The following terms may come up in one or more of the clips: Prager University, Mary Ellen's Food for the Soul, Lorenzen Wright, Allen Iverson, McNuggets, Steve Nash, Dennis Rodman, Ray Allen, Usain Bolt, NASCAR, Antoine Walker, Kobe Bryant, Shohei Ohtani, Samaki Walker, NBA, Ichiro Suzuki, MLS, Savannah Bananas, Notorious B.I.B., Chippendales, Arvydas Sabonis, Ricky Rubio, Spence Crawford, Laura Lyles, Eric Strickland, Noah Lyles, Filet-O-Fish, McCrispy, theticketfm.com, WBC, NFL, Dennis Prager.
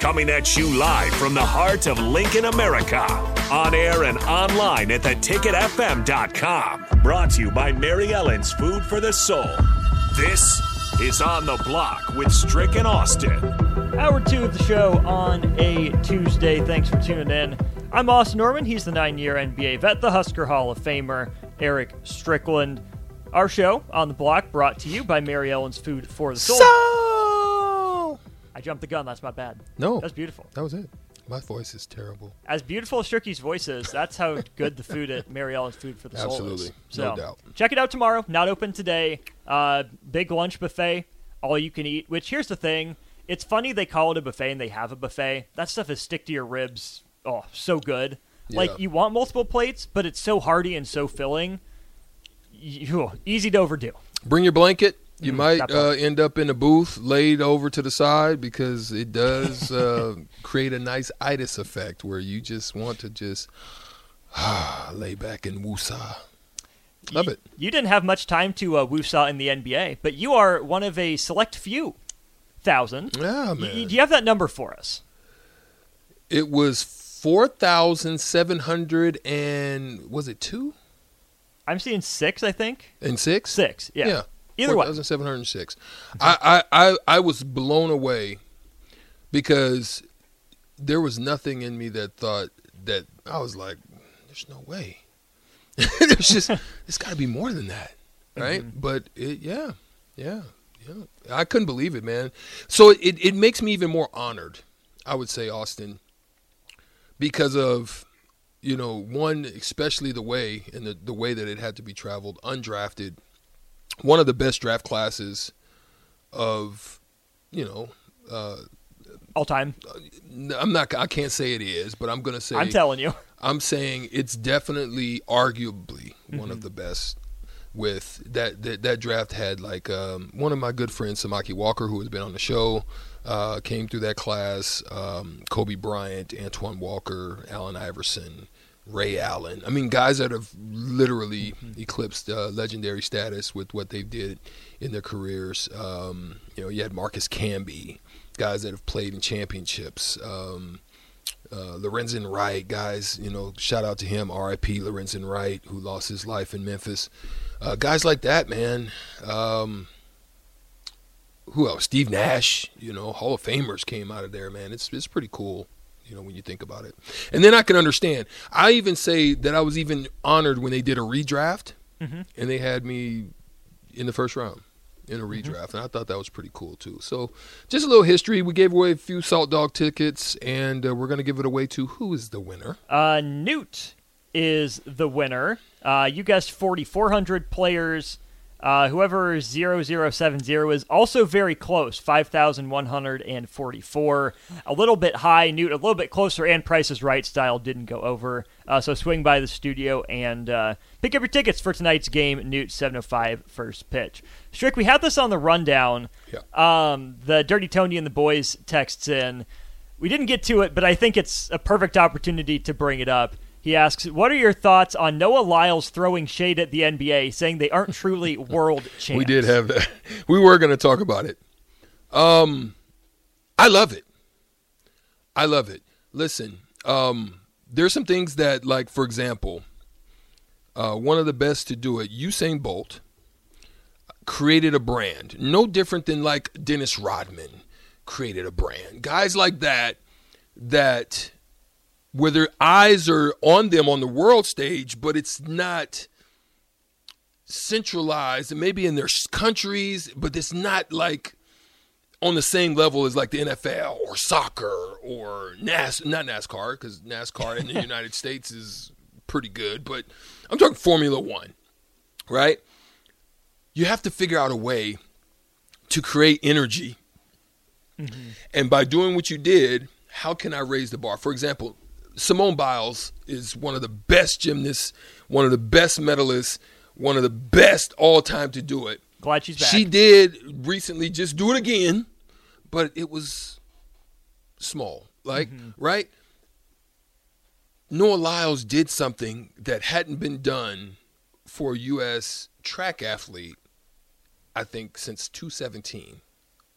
Coming at you live from the heart of Lincoln, America. On air and online at theticketfm.com. Brought to you by Mary Ellen's Food for the Soul. This is On the Block with Stricken Austin. Hour two of the show on a Tuesday. Thanks for tuning in. I'm Austin Orman. He's the 9-year NBA vet, the Husker Hall of Famer, Eric Strickland. Our show, On the Block, brought to you by Mary Ellen's Food for the Soul. So! I jumped the gun. That's my bad. No. That's beautiful. That was it. My voice is terrible. As beautiful as Stricky's voice is, that's how good the food at Mary Ellen's Food for the Soul is. Absolutely. So, no doubt. Check it out tomorrow. Not open today. Big lunch buffet, all you can eat, which here's the thing. It's funny they call it a buffet and they have a buffet. That stuff is stick to your ribs. Oh, so good. Yeah. Like, you want multiple plates, but it's so hearty and so filling. Easy to overdo. Bring your blanket. You might end up in a booth laid over to the side because it does create a nice itis effect where you just want to just lay back and woosah. Love it. You didn't have much time to woosah in the NBA, but you are one of a select few thousand. Yeah, man. Do you have that number for us? It was 4,700 and was it two? I'm seeing six, I think. And six? Six, yeah. Yeah. Either way, 4,706. I was blown away because there was nothing in me that thought that I was like, there's no way. There's just, it's got to be more than that, right? Mm-hmm. But it, yeah. I couldn't believe it, man. So it makes me even more honored, I would say, Austin, because of, you know, one, especially the way and the way that it had to be traveled, undrafted. One of the best draft classes of, you know, all time. I can't say it is, but I'm going to say. I'm telling you. I'm saying it's definitely, arguably, one of the best. With that draft had like one of my good friends, Samaki Walker, who has been on the show, came through that class. Kobe Bryant, Antoine Walker, Allen Iverson. Ray Allen. I mean, guys that have literally eclipsed legendary status with what they did in their careers. You know, you had Marcus Camby, guys that have played in championships. Lorenzen Wright, guys, you know, shout out to him, R.I.P. Lorenzen Wright, who lost his life in Memphis. Guys like that, man. Who else? Steve Nash, you know, Hall of Famers came out of there, man. It's pretty cool. You know, when you think about it. And then I can understand. I even say that I was even honored when they did a redraft and they had me in the first round in a redraft. And I thought that was pretty cool, too. So just a little history. We gave away a few Salt Dog tickets, and we're going to give it away to who is the winner. Newt is the winner. You guessed 4,400 players. Whoever 0070 is also very close, 5,144. A little bit high, Newt, a little bit closer, and Price is Right style didn't go over. So swing by the studio and pick up your tickets for tonight's game, Newt, 7:05 first pitch. Strick, we had this on the rundown. Yeah. The Dirty Tony and the Boys texts in. We didn't get to it, but I think it's a perfect opportunity to bring it up. He asks, what are your thoughts on Noah Lyles throwing shade at the NBA, saying they aren't truly world champs? We did have that. We were going to talk about it. I love it. I love it. Listen, there's some things that, like, for example, one of the best to do it, Usain Bolt, created a brand. No different than, like, Dennis Rodman created a brand. Guys like that where their eyes are on them on the world stage, but it's not centralized, and maybe in their countries, but it's not like on the same level as like the NFL or soccer or not NASCAR, because NASCAR in the United States is pretty good, but I'm talking Formula One, right? You have to figure out a way to create energy. And by doing what you did, how can I raise the bar? For example, Simone Biles is one of the best gymnasts one of the best medalists, one of the best all-time to do it. Glad she's back. She did recently just do it again, but it was small, like, right? Noah Lyles did something that hadn't been done for a U.S. track athlete, I think, since 2017,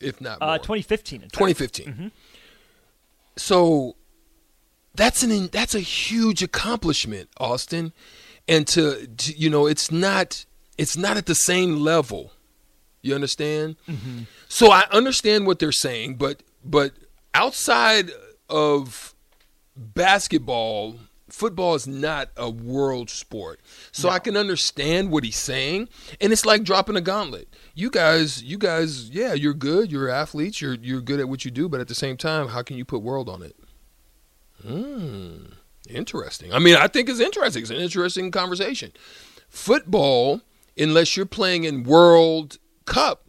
if not more. 2015. 2015. Mm-hmm. So that's a huge accomplishment, Austin. And to you know, it's not at the same level. You understand? Mm-hmm. So I understand what they're saying, but outside of basketball, football is not a world sport. So no. I can understand what he's saying, and it's like dropping a gauntlet. You guys, yeah, you're good. You're athletes. You're good at what you do, but at the same time, how can you put world on it? Interesting. I mean, I think it's interesting. It's an interesting conversation. Football, unless you're playing in World Cup,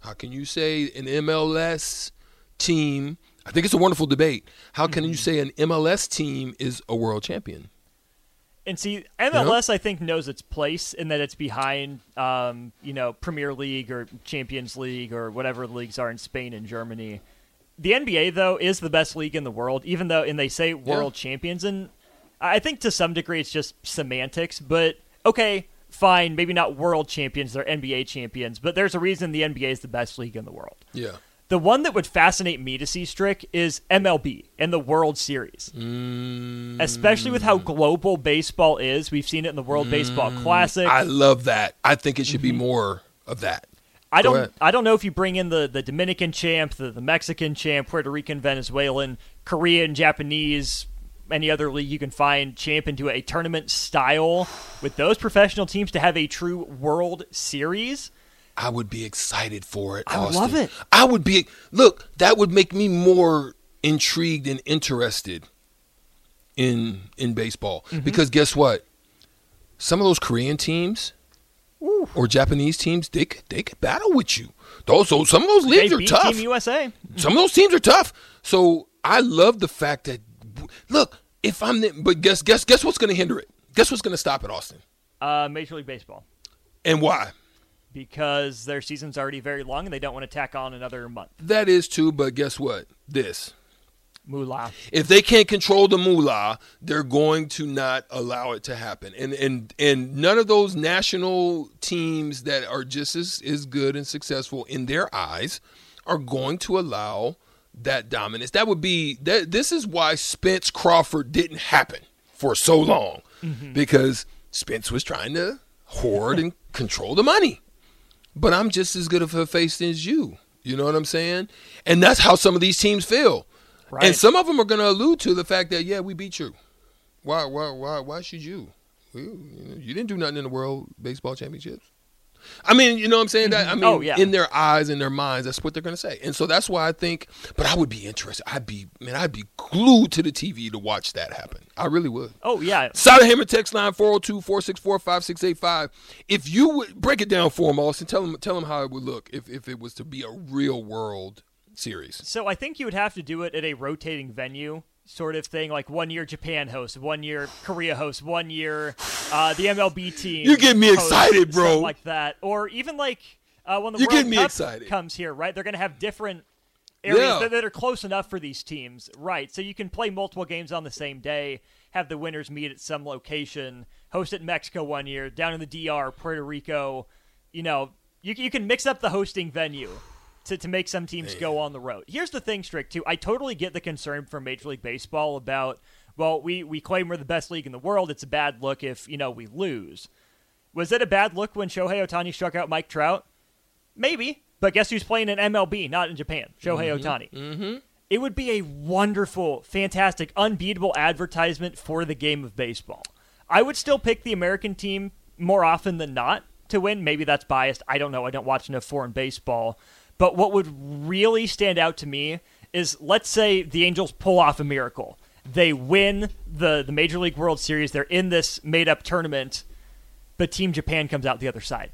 how can you say an MLS team? I think it's a wonderful debate. How can you say an MLS team is a world champion? And see, MLS, I think, knows its place in that it's behind, Premier League or Champions League or whatever the leagues are in Spain and Germany. The NBA, though, is the best league in the world, even though, and they say world champions. And I think to some degree it's just semantics, but okay, fine, maybe not world champions, they're NBA champions, but there's a reason the NBA is the best league in the world. Yeah. The one that would fascinate me to see, Strick, is MLB and the World Series. Especially with how global baseball is. We've seen it in the World Baseball Classic. I love that. I think it should be more of that. I don't know if you bring in the Dominican champ, the Mexican champ, Puerto Rican, Venezuelan, Korean, Japanese, any other league you can find champ into a tournament style with those professional teams to have a true World Series. I would be excited for it, Austin. I love it. I would be. Look, that would make me more intrigued and interested in baseball. Because guess what? Some of those Korean teams or Japanese teams, they could battle with you. Some of those leagues are tough. Team USA. Some of those teams are tough. So I love the fact that, look, if I'm the, but guess what's going to hinder it? Guess what's going to stop it, Austin? Major League Baseball. And why? Because their season's already very long and they don't want to tack on another month. That is too, but guess what? This. Moolah. If they can't control the moolah, they're going to not allow it to happen. And none of those national teams that are just as good and successful in their eyes are going to allow that dominance. This is why Spence Crawford didn't happen for so long. Because Spence was trying to hoard and control the money. But I'm just as good of a face as you. You know what I'm saying? And that's how some of these teams feel. Right. And some of them are going to allude to the fact that, yeah, we beat you. Why should you? You didn't do nothing in the World Baseball Championships. I mean, you know what I'm saying? In their eyes, in their minds, that's what they're going to say. And so that's why I think, but I would be interested. I'd be glued to the TV to watch that happen. I really would. Oh, yeah. Silent Hammer text line 402-464-5685. If you would break it down for them, Austin, tell them how it would look if it was to be a real world series. So I think you would have to do it at a rotating venue sort of thing, like 1 year Japan hosts, 1 year Korea hosts, 1 year the MLB team. You're getting me excited, bro. Like that. Or even like when the World Cup comes here, right? They're going to have different areas that are close enough for these teams, right? So you can play multiple games on the same day, have the winners meet at some location, host at Mexico 1 year, down in the DR, Puerto Rico. You know, you can mix up the hosting venue to make some teams go on the road. Here's the thing, Strick, too. I totally get the concern from Major League Baseball about, well, we claim we're the best league in the world. It's a bad look if, you know, we lose. Was it a bad look when Shohei Ohtani struck out Mike Trout? Maybe. But guess who's playing in MLB, not in Japan? Shohei Ohtani. It would be a wonderful, fantastic, unbeatable advertisement for the game of baseball. I would still pick the American team more often than not to win. Maybe that's biased. I don't know. I don't watch enough foreign baseball. But what would really stand out to me is, let's say the Angels pull off a miracle. They win the Major League World Series. They're in this made-up tournament, but Team Japan comes out the other side.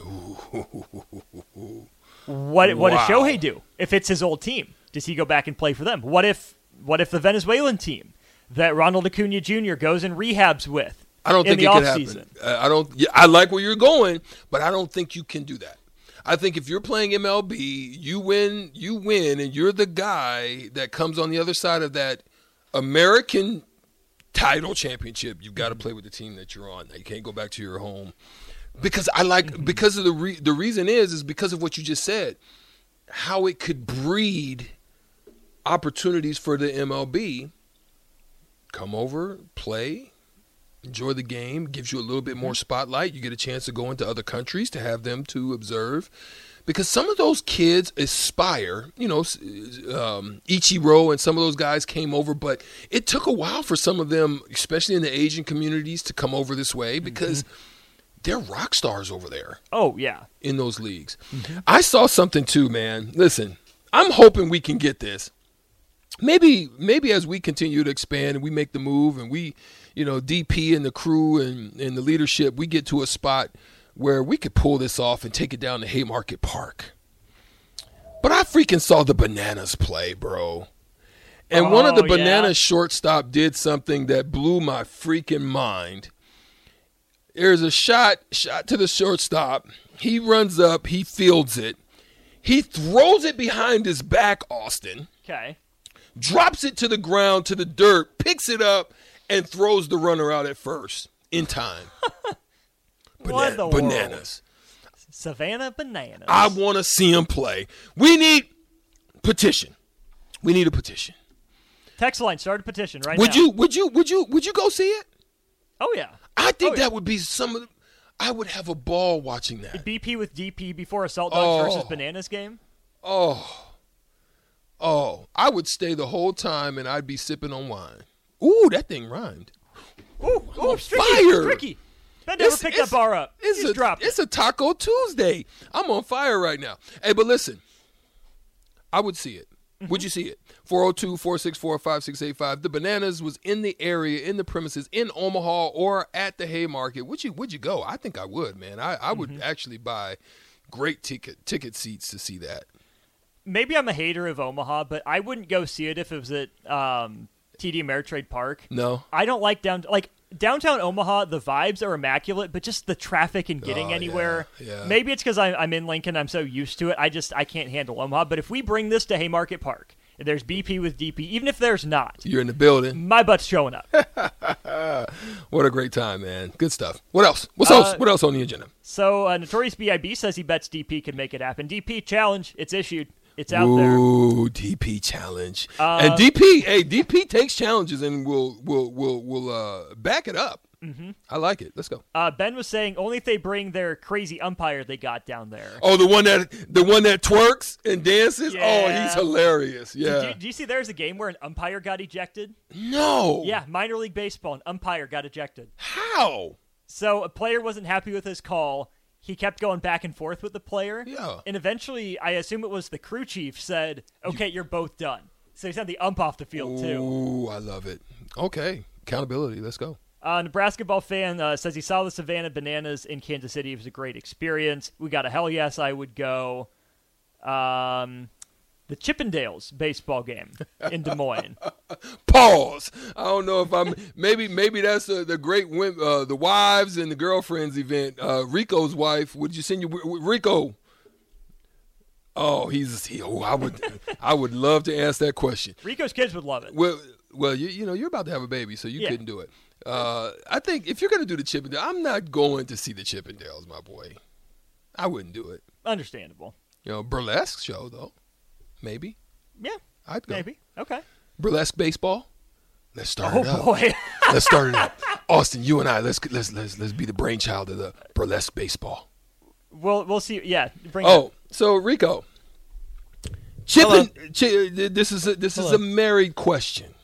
Ooh. What does Shohei do if it's his old team? Does he go back and play for them? What if the Venezuelan team that Ronald Acuna Jr. goes and rehabs with I don't think it could happen. I don't. I like where you're going, but I don't think you can do that. I think if you're playing MLB, you win, and you're the guy that comes on the other side of that American title championship. You've got to play with the team that you're on. You can't go back to your home because the reason is because of what you just said, how it could breed opportunities for the MLB. Come over, play, enjoy the game, gives you a little bit more spotlight. You get a chance to go into other countries to have them to observe. Because some of those kids aspire, Ichiro and some of those guys came over, but it took a while for some of them, especially in the Asian communities, to come over this way because they're rock stars over there. Oh, yeah. In those leagues. Mm-hmm. I saw something too, man. Listen, I'm hoping we can get this. Maybe as we continue to expand and we make the move and we, DP and the crew and the leadership, we get to a spot where we could pull this off and take it down to Haymarket Park. But I freaking saw the Bananas play, bro. And one of the Bananas shortstop did something that blew my freaking mind. There's a shot to the shortstop. He runs up. He fields it. He throws it behind his back, Austin. Okay. Drops it to the ground, to the dirt, picks it up, and throws the runner out at first in time. Bananas. Savannah Bananas. I want to see him play. We need a petition. Text line, start a petition right now. Would you go see it? Oh, yeah. I think that would be I would have a ball watching that. BP with DP before Assault Dogs versus Bananas game? Oh, I would stay the whole time, and I'd be sipping on wine. Ooh, that thing rhymed. Ooh, fire! Tricky. Ben never picked that bar up. He's dropped. It's a Taco Tuesday. I'm on fire right now. Hey, but listen, I would see it. Mm-hmm. Would you see it? 402-464-5685. The Bananas was in the area, in the premises, in Omaha, or at the Haymarket. Would you go? I think I would, man. I would actually buy great ticket seats to see that. Maybe I'm a hater of Omaha, but I wouldn't go see it if it was at TD Ameritrade Park. No. I don't like downtown Omaha. The vibes are immaculate, but just the traffic and getting anywhere. Yeah. Maybe it's because I'm in Lincoln. I'm so used to it. I can't handle Omaha. But if we bring this to Haymarket Park, if there's BP with DP, even if there's not. You're in the building. My butt's showing up. What a great time, man. Good stuff. What else? What else on the agenda? So Notorious B.I.B. says he bets DP can make it happen. DP challenge. It's issued. It's out there. Ooh, DP challenge. And DP, DP takes challenges and will back it up. Mm-hmm. I like it. Let's go. Ben was saying only if they bring their crazy umpire they got down there. Oh, the one that twerks and dances. Yeah. Oh, he's hilarious. Yeah. Do you see? There's a game where an umpire got ejected. No. Yeah, minor league baseball. An umpire got ejected. How? So a player wasn't happy with his call. He kept going back and forth with the player. Yeah. And eventually, I assume it was the crew chief said, okay, you're both done. So he sent the ump off the field, too. Ooh, I love it. Okay. Accountability. Let's go. Nebraska ball fan says he saw the Savannah Bananas in Kansas City. It was a great experience. We got a hell yes, I would go. The Chippendales baseball game in Des Moines. Pause. I don't know if I'm – maybe that's the great – the wives and the girlfriends event. Rico's wife, would you send you – Rico. Oh, I would love to ask that question. Rico's kids would love it. Well, you're about to have a baby, so you couldn't do it. I think if you're going to do the Chippendales – I'm not going to see the Chippendales, my boy. I wouldn't do it. Understandable. Burlesque show, though. Maybe. Yeah. I'd go. Maybe. Okay. Burlesque baseball. Let's start it up. Oh, boy. Let's start it up. Austin, you and I, let's be the brainchild of the burlesque baseball. Well, we'll see. Yeah. So Rico. This is a married question.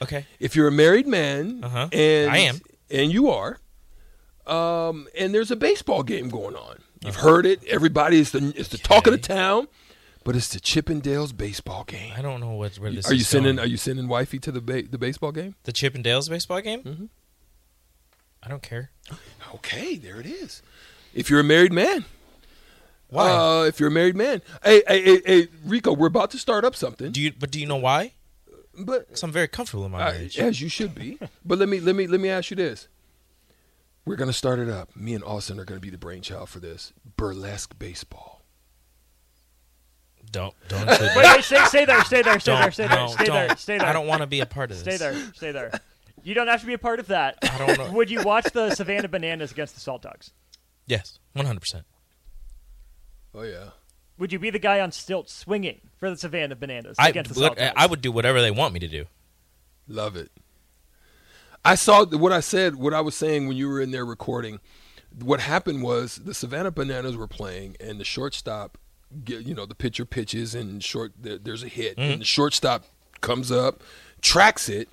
Okay. If you're a married man, and I am. And you are, and there's a baseball game going on. You've heard it. Everybody it's the talk of the town. But it's the Chippendales baseball game. I don't know where this is going. Are you sending wifey to the baseball game? The Chippendales baseball game? Mm-hmm. I don't care. Okay, there it is. If you're a married man. Why? If you're a married man. Hey, Rico, we're about to start up something. Do you know why? Because I'm very comfortable in my marriage. As you should be. But let me ask you this. We're going to start it up. Me and Austin are going to be the brainchild for this. Burlesque baseball. Don't wait, stay there. I don't want to be a part of this. Stay there. You don't have to be a part of that. I don't know. Would you watch the Savannah Bananas against the Salt Dogs? Yes, 100%. Oh, yeah. Would you be the guy on stilts swinging for the Savannah Bananas against the Salt Dogs? I would do whatever they want me to do. Love it. I saw what I was saying when you were in there recording. What happened was the Savannah Bananas were playing, and the shortstop, the pitcher pitches, and there's a hit, and the shortstop comes up, tracks it,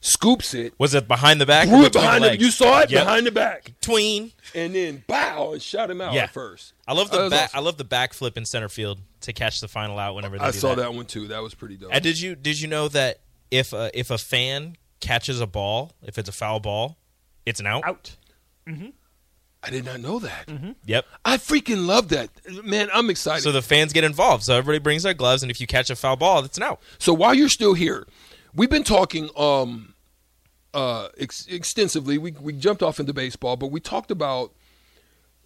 scoops it. Was it behind the back? You saw it behind the back, tween, and then bow and shot him out at first. I love the back. Awesome. I love the backflip in center field to catch the final out whenever they do saw that one too. That was pretty dope. And did you know that if a fan catches a ball, if it's a foul ball, it's an out? Out. Mm-hmm. I did not know that. Mm-hmm. Yep. I freaking love that. Man, I'm excited. So the fans get involved. So everybody brings their gloves, and if you catch a foul ball, it's an out. So while you're still here, we've been talking extensively. We jumped off into baseball, but we talked about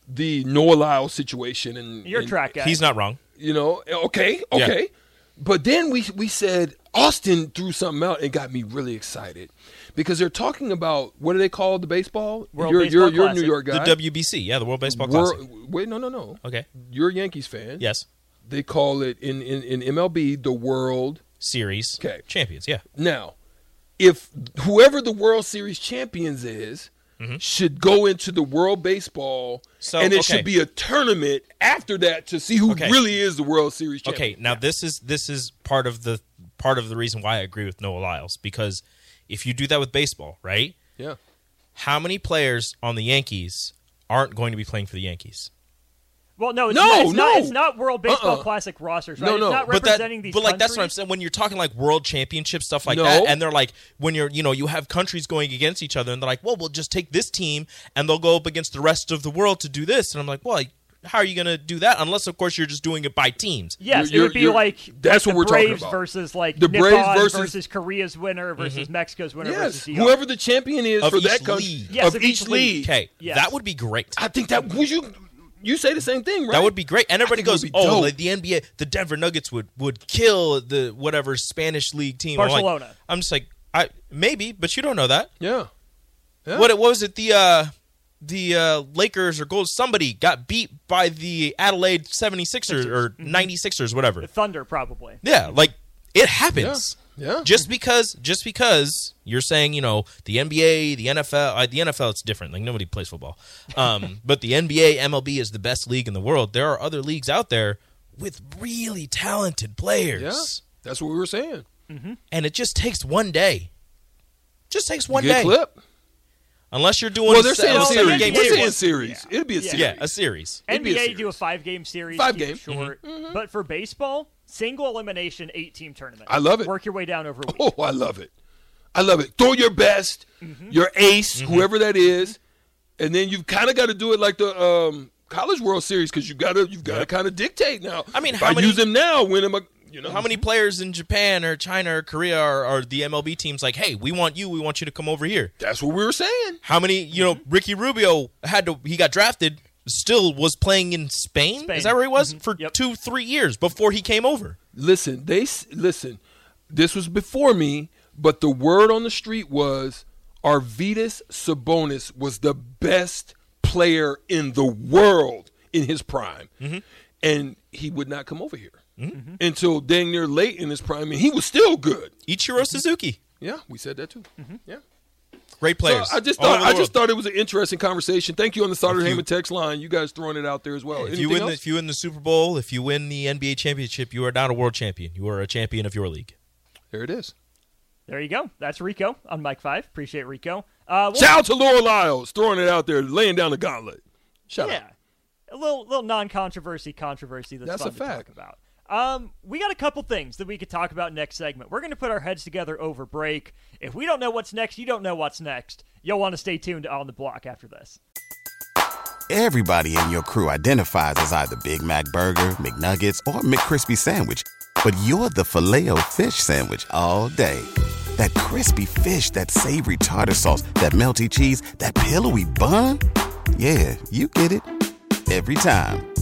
the Noah Lyles situation. And your track guy. He's not wrong. Okay. Yeah. But then we said Austin threw something out and got me really excited because they're talking about, what do they call the baseball? World Baseball Classic. You're a New York guy. The WBC, the World Baseball Classic. Wait, no. Okay. You're a Yankees fan. Yes. They call it, in MLB, the World Series Champions, Now, if whoever the World Series Champions is, mm-hmm, should go into the World Baseball, should be a tournament after that to see who really is the World Series champion. Okay, now this is part of the reason why I agree with Noah Lyles, because if you do that with baseball, right? Yeah. How many players on the Yankees aren't going to be playing for the Yankees? Well, it's not World Baseball Classic rosters, right? No. It's not representing these countries. That's what I'm saying. When you're talking like world championship stuff like that, and they're like, when you're, you have countries going against each other, and they're like, well, we'll just take this team, and they'll go up against the rest of the world to do this. And I'm like, well, how are you going to do that? Unless, of course, you're just doing it by teams. Yes, it would be like that's what we're talking about. Versus like the Braves versus Korea's winner versus Mexico's winner versus the whoever the champion is for that country. Yes, of each league. Okay, that would be great. I think that would you. You say the same thing, right? That would be great. And everybody goes, oh, like the NBA, the Denver Nuggets would kill the whatever Spanish league team. Barcelona. I'm just like, maybe, but you don't know that. Yeah. What was it? The Lakers or Gold, somebody got beat by the Adelaide 76ers or 96ers, whatever. The Thunder, probably. Yeah, like it happens. Yeah. Just because you're saying, the NBA, the NFL, it's different. Like nobody plays football. But the NBA, MLB is the best league in the world. There are other leagues out there with really talented players. Yeah, that's what we were saying. Mm-hmm. And it just takes one day. Good clip. Unless you're doing a series. It'd be a series. Yeah, a series. NBA do a 5-game series. 5-game. Short. Mm-hmm. But for baseball, single elimination, 8-team tournament. I love it. Work your way down over a week. Oh, I love it. Throw your best, your ace, whoever that is, and then you've kind of got to do it like the College World Series because you've got to kind of dictate now. I mean, use them now, win them. How many players in Japan or China or Korea or the MLB teams like, hey, we want you to come over here. That's what we were saying. How many, Ricky Rubio he got drafted, still was playing in Spain? Is that where he was? For 2-3 years before he came over. Listen, this was before me, but the word on the street was Arvydas Sabonis was the best player in the world in his prime. Mm-hmm. And he would not come over here. Mm-hmm. Until dang near late in his prime, and he was still good. Ichiro Suzuki. Yeah, we said that too. Mm-hmm. Yeah, great players. So I just thought it was an interesting conversation. Thank you on the Sauter Heyman text line. You guys throwing it out there as well. If you win the Super Bowl, if you win the NBA championship, you are not a world champion. You are a champion of your league. There it is. There you go. That's Rico on Mike 5. Appreciate Rico. Shout out to Laura Lyles throwing it out there, laying down the gauntlet. Shout out. A little non-controversy controversy that's fun a fact. To talk about. We got a couple things that we could talk about next segment. We're going to put our heads together over break. If we don't know what's next, you don't know what's next. You'll want to stay tuned to On the Block after this. Everybody in your crew identifies as either Big Mac Burger, McNuggets, or McCrispy Sandwich. But you're the Filet-O-Fish Sandwich all day. That crispy fish, that savory tartar sauce, that melty cheese, that pillowy bun. Yeah, you get it. Every time.